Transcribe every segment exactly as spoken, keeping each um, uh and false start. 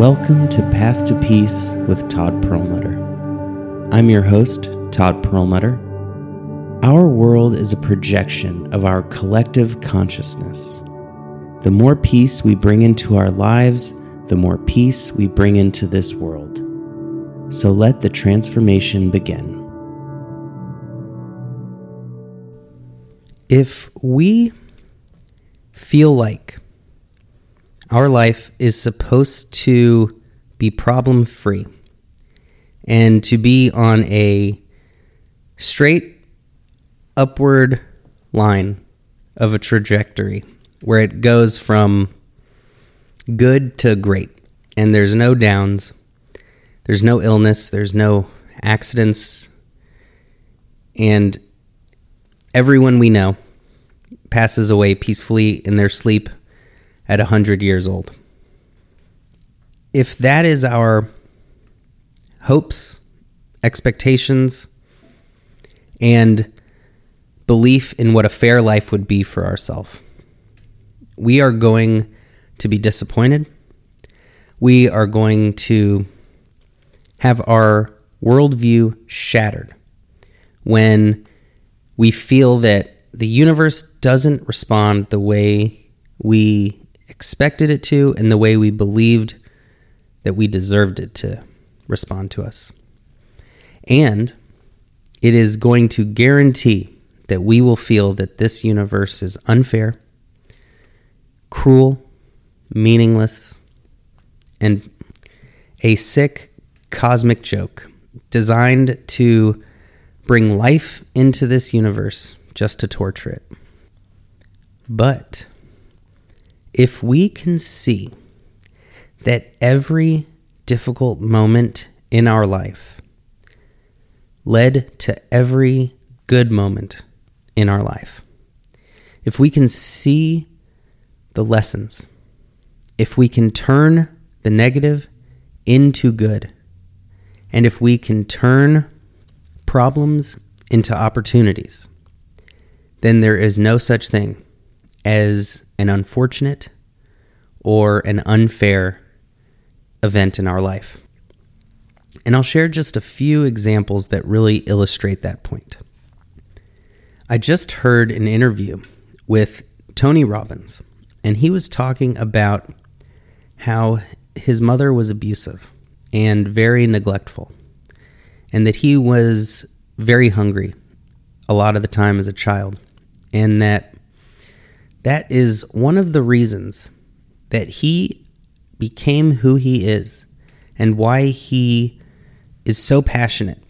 Welcome to Path to Peace with Todd Perelmuter. I'm your host, Todd Perelmuter. Our world is a projection of our collective consciousness. The more peace we bring into our lives, the more peace we bring into this world. So let the transformation begin. If we feel like our life is supposed to be problem-free and to be on a straight upward line of a trajectory where it goes from good to great, and there's no downs, there's no illness, there's no accidents, and everyone we know passes away peacefully in their sleep at one hundred years old. If that is our hopes, expectations, and belief in what a fair life would be for ourselves, we are going to be disappointed. We are going to have our worldview shattered when we feel that the universe doesn't respond the way we expected it to, and the way we believed that we deserved it to respond to us. And it is going to guarantee that we will feel that this universe is unfair, cruel, meaningless, and a sick cosmic joke designed to bring life into this universe just to torture it. But if we can see that every difficult moment in our life led to every good moment in our life, if we can see the lessons, if we can turn the negative into good, and if we can turn problems into opportunities, then there is no such thing as an unfortunate or an unfair event in our life. And I'll share just a few examples that really illustrate that point. I just heard an interview with Tony Robbins, and he was talking about how his mother was abusive and very neglectful, and that he was very hungry a lot of the time as a child, and that That is one of the reasons that he became who he is and why he is so passionate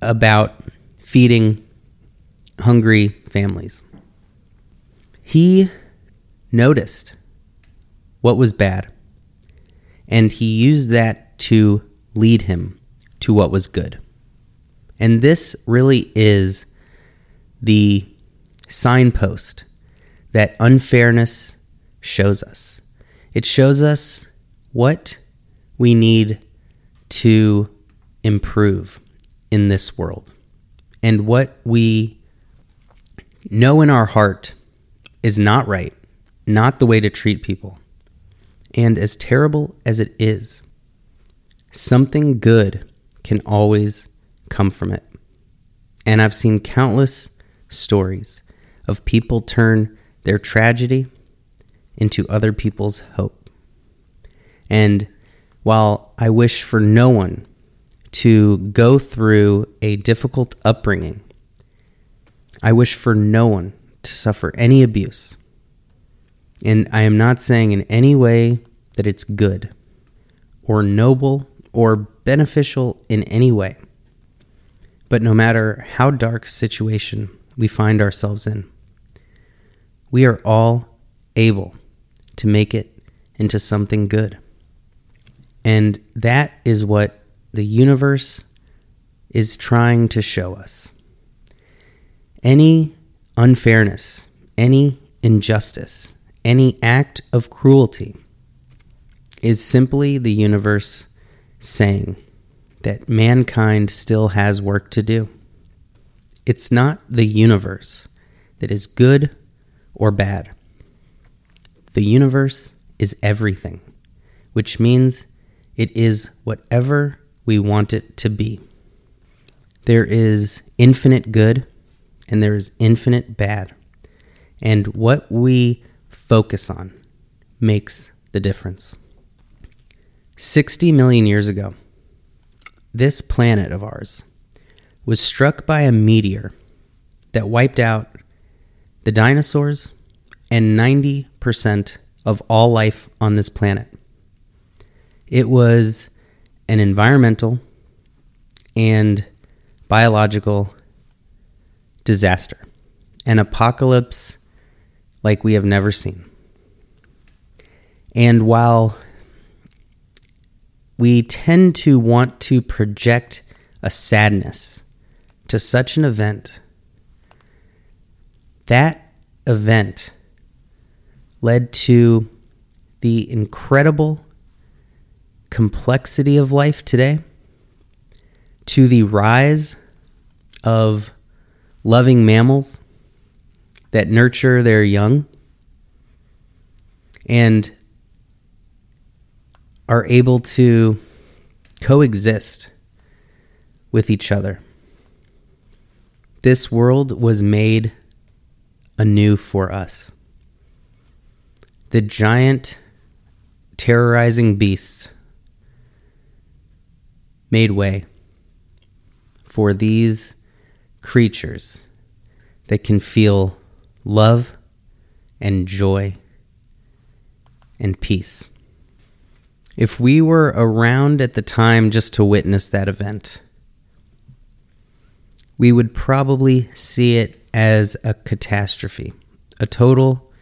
about feeding hungry families. He noticed what was bad, and he used that to lead him to what was good. And this really is the signpost that unfairness shows us. It shows us what we need to improve in this world, and what we know in our heart is not right, not the way to treat people. And as terrible as it is, something good can always come from it. And I've seen countless stories of people turn their tragedy into other people's hope. And while I wish for no one to go through a difficult upbringing, I wish for no one to suffer any abuse. And I am not saying in any way that it's good or noble or beneficial in any way. But no matter how dark a situation we find ourselves in, we are all able to make it into something good. And that is what the universe is trying to show us. Any unfairness, any injustice, any act of cruelty is simply the universe saying that mankind still has work to do. It's not the universe that is good or bad. The universe is everything, which means It is whatever we want it to be. There is infinite good and there is infinite bad. And what we focus on makes the difference. sixty million years ago, this planet of ours was struck by a meteor that wiped out the dinosaurs and ninety percent of all life on this planet. It was an environmental and biological disaster, an apocalypse like we have never seen. And while we tend to want to project a sadness to such an event, that event led to the incredible complexity of life today, to the rise of loving mammals that nurture their young and are able to coexist with each other. This world was made anew for us. The giant terrorizing beasts made way for these creatures that can feel love and joy and peace. If we were around at the time just to witness that event, we would probably see it as a catastrophe, a total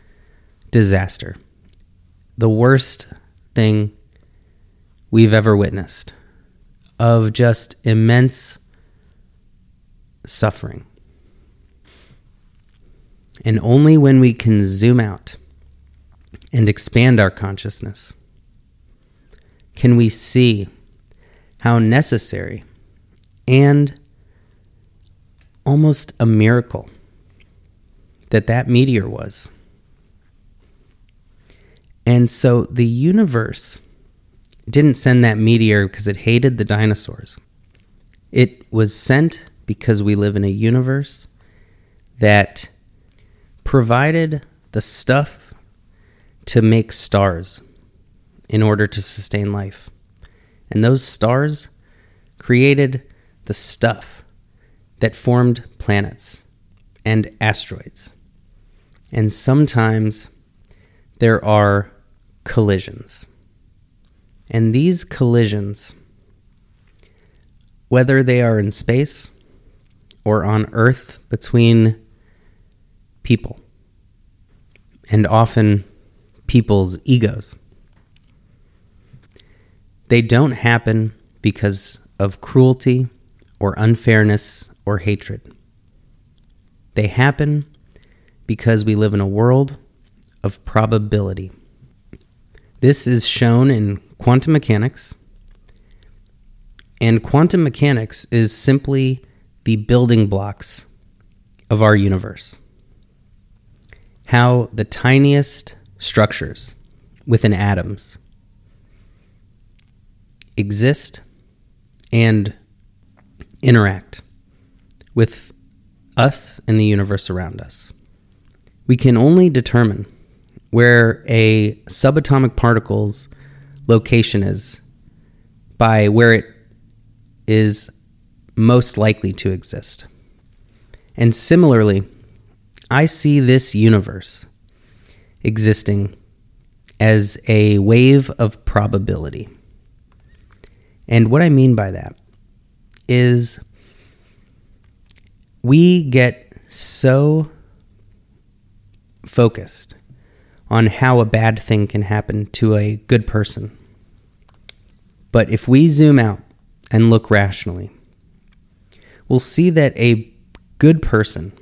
disaster, the worst thing we've ever witnessed, of just immense suffering. And only when we can zoom out and expand our consciousness can we see how necessary and almost a miracle that that meteor was. And so the universe didn't send that meteor because it hated the dinosaurs. It was sent because we live in a universe that provided the stuff to make stars in order to sustain life. And those stars created the stuff that formed planets and asteroids. And sometimes there are collisions. And these collisions, whether they are in space or on Earth between people, and often people's egos, they don't happen because of cruelty or unfairness or hatred. They happen because we live in a world of probability. This is shown in quantum mechanics, and quantum mechanics is simply the building blocks of our universe. How the tiniest structures within atoms exist and interact with us and the universe around us. We can only determine where a subatomic particle's location is by where it is most likely to exist. And similarly, I see this universe existing as a wave of probability. And what I mean by that is we get so focused on how a bad thing can happen to a good person. But if we zoom out and look rationally, we'll see that a good person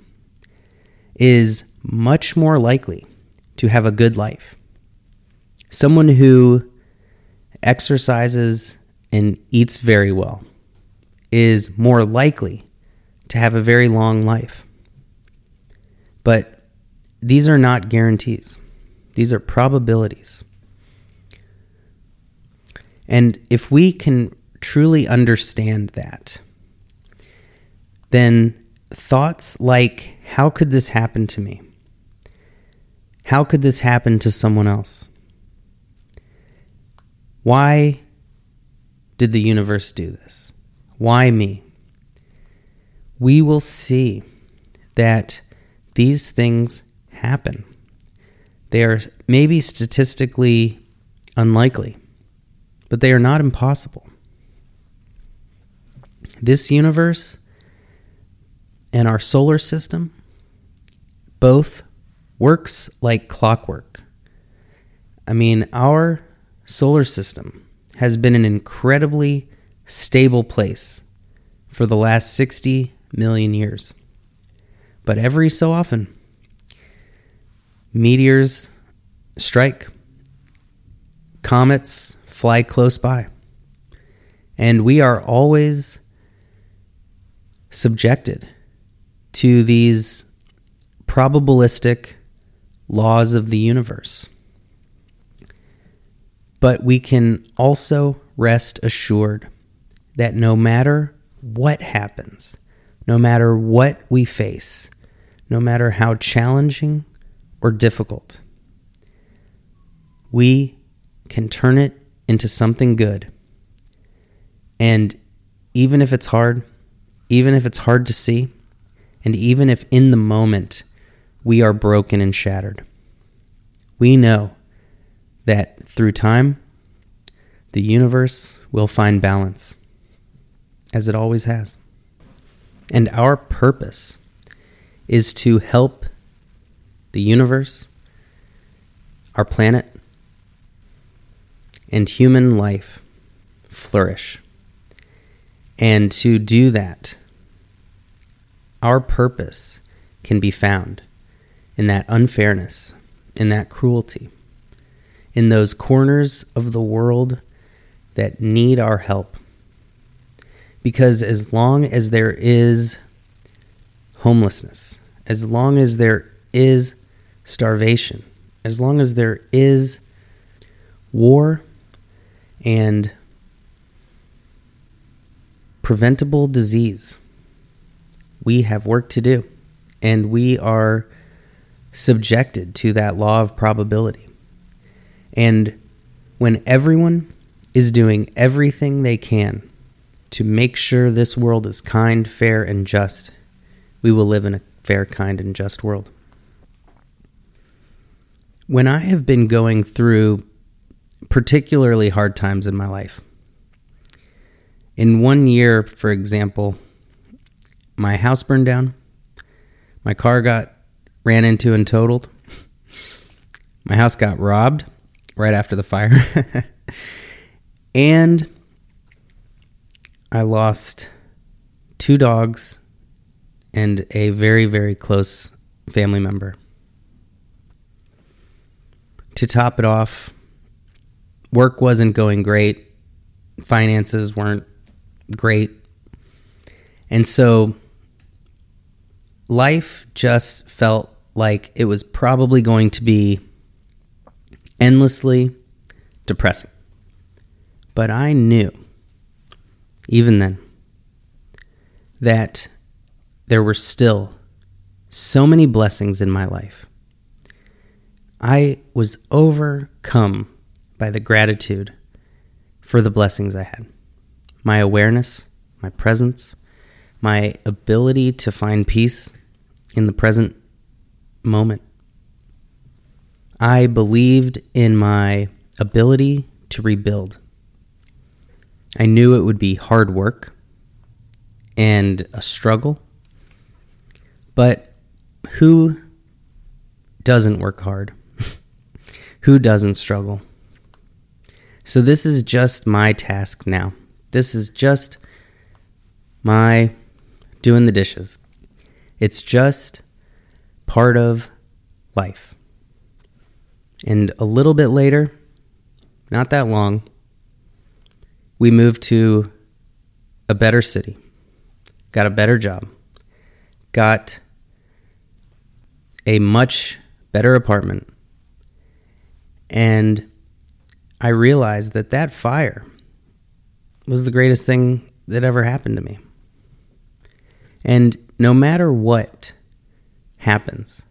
is much more likely to have a good life. Someone who exercises and eats very well is more likely to have a very long life. But these are not guarantees. These are probabilities. And if we can truly understand that, then thoughts like, how could this happen to me? How could this happen to someone else? Why did the universe do this? Why me? We will see that these things happen. They are maybe statistically unlikely, but they are not impossible. This universe and our solar system both works like clockwork. I mean, our solar system has been an incredibly stable place for the last sixty million years. But every so often, meteors strike, comets fly close by, and we are always subjected to these probabilistic laws of the universe. But we can also rest assured that no matter what happens, no matter what we face, no matter how challenging or difficult, we can turn it into something good. And even if it's hard, even if it's hard to see, and even if in the moment we are broken and shattered, we know that through time, the universe will find balance, as it always has. And our purpose is to help the universe, our planet, and human life flourish. And to do that, our purpose can be found in that unfairness, in that cruelty, in those corners of the world that need our help. Because as long as there is homelessness, as long as there is starvation, as long as there is war and preventable disease, we have work to do, and we are subjected to that law of probability. And when everyone is doing everything they can to make sure this world is kind, fair, and just, we will live in a fair, kind, and just world. When I have been going through particularly hard times in my life, in one year, for example, my house burned down, my car got ran into and totaled, my house got robbed right after the fire, and I lost two dogs and a very, very close family member. To top it off, work wasn't going great, finances weren't great, and so life just felt like it was probably going to be endlessly depressing. But I knew, even then, that there were still so many blessings in my life. I was overcome by the gratitude for the blessings I had. My awareness, my presence, my ability to find peace in the present moment. I believed in my ability to rebuild. I knew it would be hard work and a struggle, but who doesn't work hard? Who doesn't struggle? So this is just my task now. This is just my doing the dishes. It's just part of life. And a little bit later, not that long, we moved to a better city, got a better job, got a much better apartment, and I realized that that fire was the greatest thing that ever happened to me. And no matter what happens,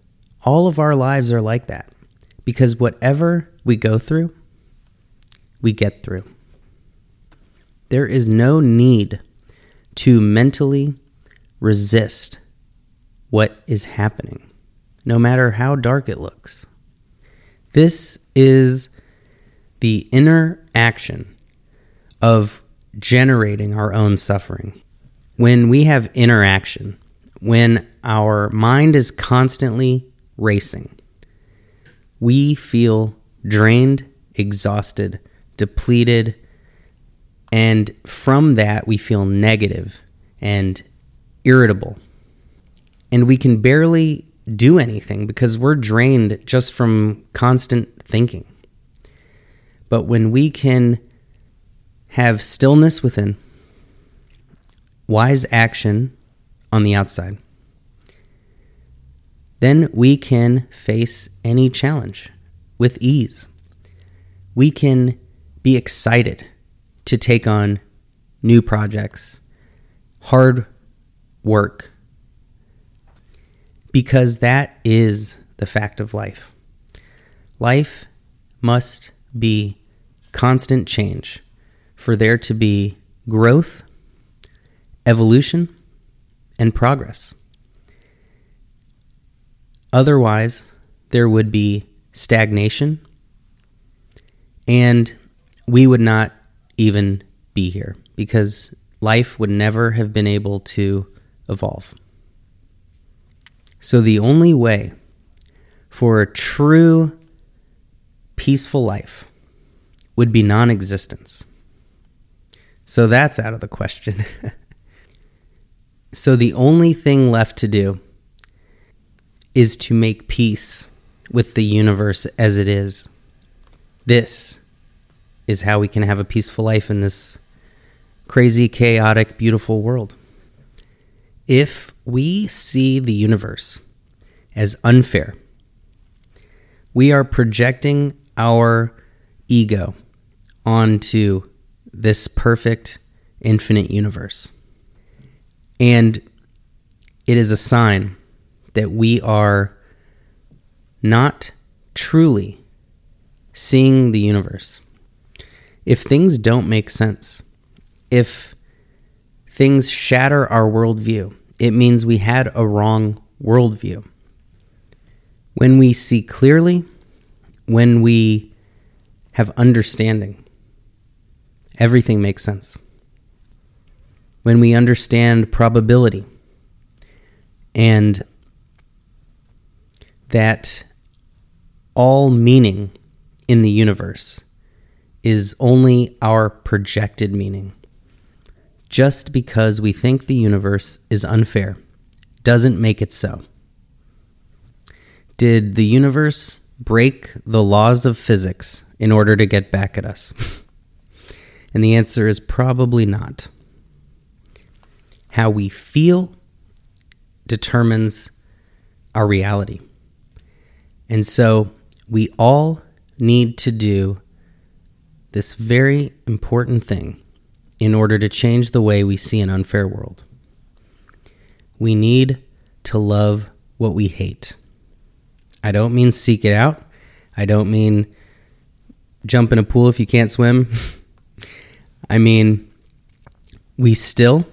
all of our lives are like that, because whatever we go through, we get through. There is no need to mentally resist what is happening, no matter how dark it looks. This is the inner action of generating our own suffering. When we have interaction, when our mind is constantly racing, we feel drained, exhausted, depleted, and from that we feel negative and irritable. And we can barely do anything because we're drained just from constant thinking. But when we can have stillness within, wise action on the outside, then we can face any challenge with ease. We can be excited to take on new projects, hard work, because that is the fact of life. Life must be constant change for there to be growth, evolution, and progress. Otherwise, there would be stagnation, and we would not even be here, because life would never have been able to evolve. So the only way for a true peaceful life would be non-existence. So that's out of the question. So the only thing left to do is to make peace with the universe as it is. This is how we can have a peaceful life in this crazy, chaotic, beautiful world. If we see the universe as unfair, we are projecting our ego onto this perfect, infinite universe. And it is a sign that we are not truly seeing the universe. If things don't make sense, if things shatter our worldview, it means we had a wrong worldview. When we see clearly, when we have understanding, everything makes sense. When we understand probability and that all meaning in the universe is only our projected meaning. Just because we think the universe is unfair doesn't make it so. Did the universe break the laws of physics in order to get back at us? And the answer is probably not. How we feel determines our reality. And so we all need to do this very important thing in order to change the way we see an unfair world. We need to love what we hate. I don't mean seek it out. I don't mean jump in a pool if you can't swim. I mean, we still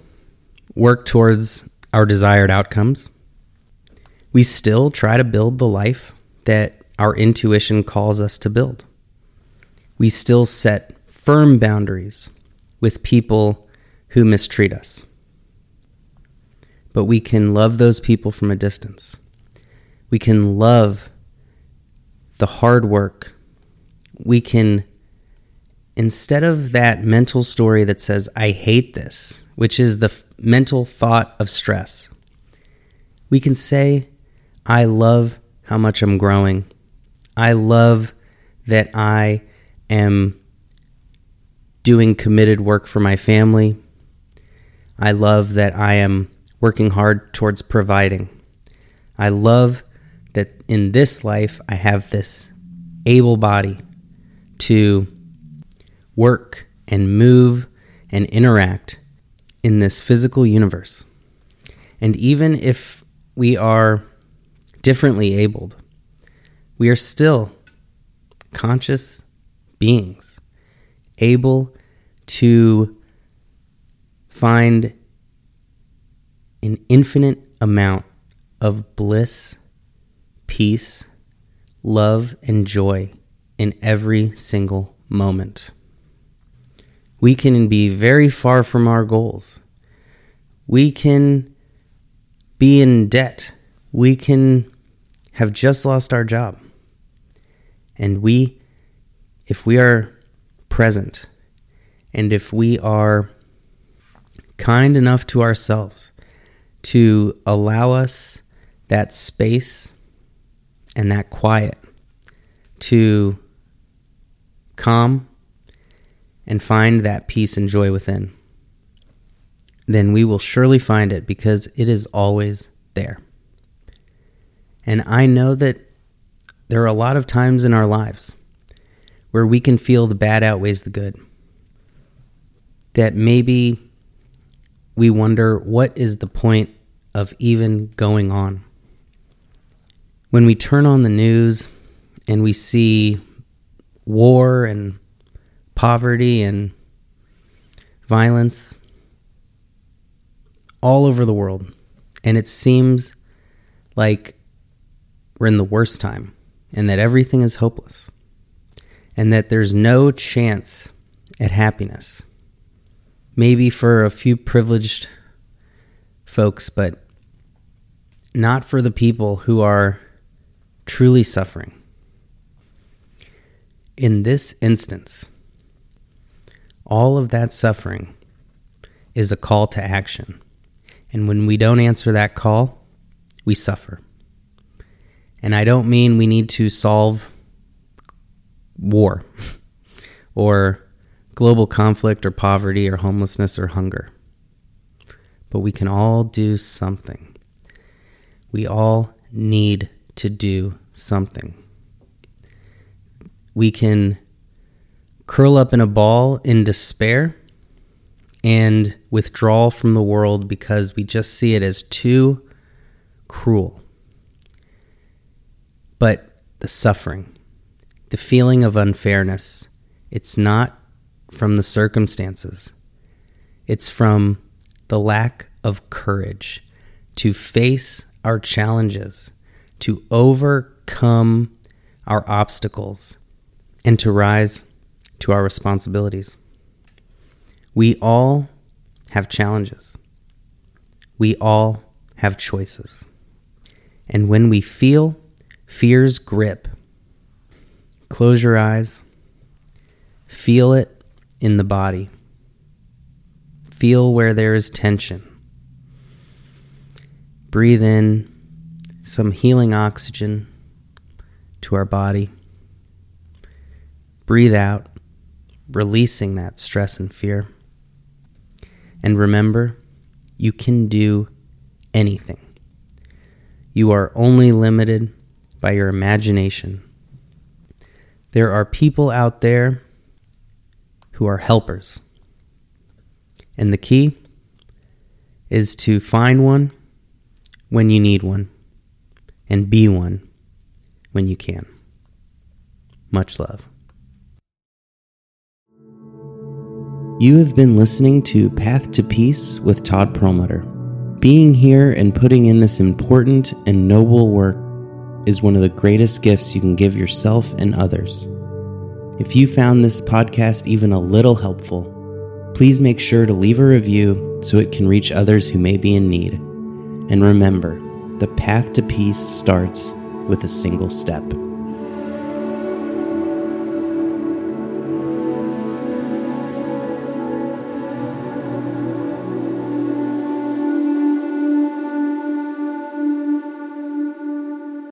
work towards our desired outcomes. We still try to build the life that our intuition calls us to build. We still set firm boundaries with people who mistreat us. But we can love those people from a distance. We can love the hard work. We can, instead of that mental story that says, I hate this, which is the f- mental thought of stress, we can say, I love how much I'm growing. I love that I am doing committed work for my family. I love that I am working hard towards providing. I love that in this life I have this able body to work and move and interact in this physical universe. And even if we are differently abled, we are still conscious beings, able to find an infinite amount of bliss, peace, love, and joy in every single moment. We can be very far from our goals. We can be in debt. We can have just lost our job. And we, if we are present, and if we are kind enough to ourselves to allow us that space and that quiet to calm and find that peace and joy within, then we will surely find it, because it is always there. And I know that there are a lot of times in our lives where we can feel the bad outweighs the good. That maybe we wonder, what is the point of even going on? When we turn on the news and we see war and poverty and violence all over the world, and it seems like we're in the worst time, and that everything is hopeless, and that there's no chance at happiness. Maybe for a few privileged folks, but not for the people who are truly suffering. In this instance, all of that suffering is a call to action. And when we don't answer that call, we suffer. And I don't mean we need to solve war or global conflict or poverty or homelessness or hunger. But we can all do something. We all need to do something. We can curl up in a ball in despair and withdraw from the world because we just see it as too cruel. But the suffering, the feeling of unfairness, it's not from the circumstances. It's from the lack of courage to face our challenges, to overcome our obstacles, and to rise to our responsibilities. We all have challenges. We all have choices. And when we feel fear's grip, close your eyes, feel it in the body. Feel where there is tension. Breathe in some healing oxygen to our body. Breathe out, releasing that stress and fear. And remember, you can do anything. You are only limited by your imagination. There are people out there who are helpers. And the key is to find one when you need one and be one when you can. Much love. You have been listening to Path to Peace with Todd Perelmuter. Being here and putting in this important and noble work is one of the greatest gifts you can give yourself and others. If you found this podcast even a little helpful, please make sure to leave a review so it can reach others who may be in need. And remember, the path to peace starts with a single step.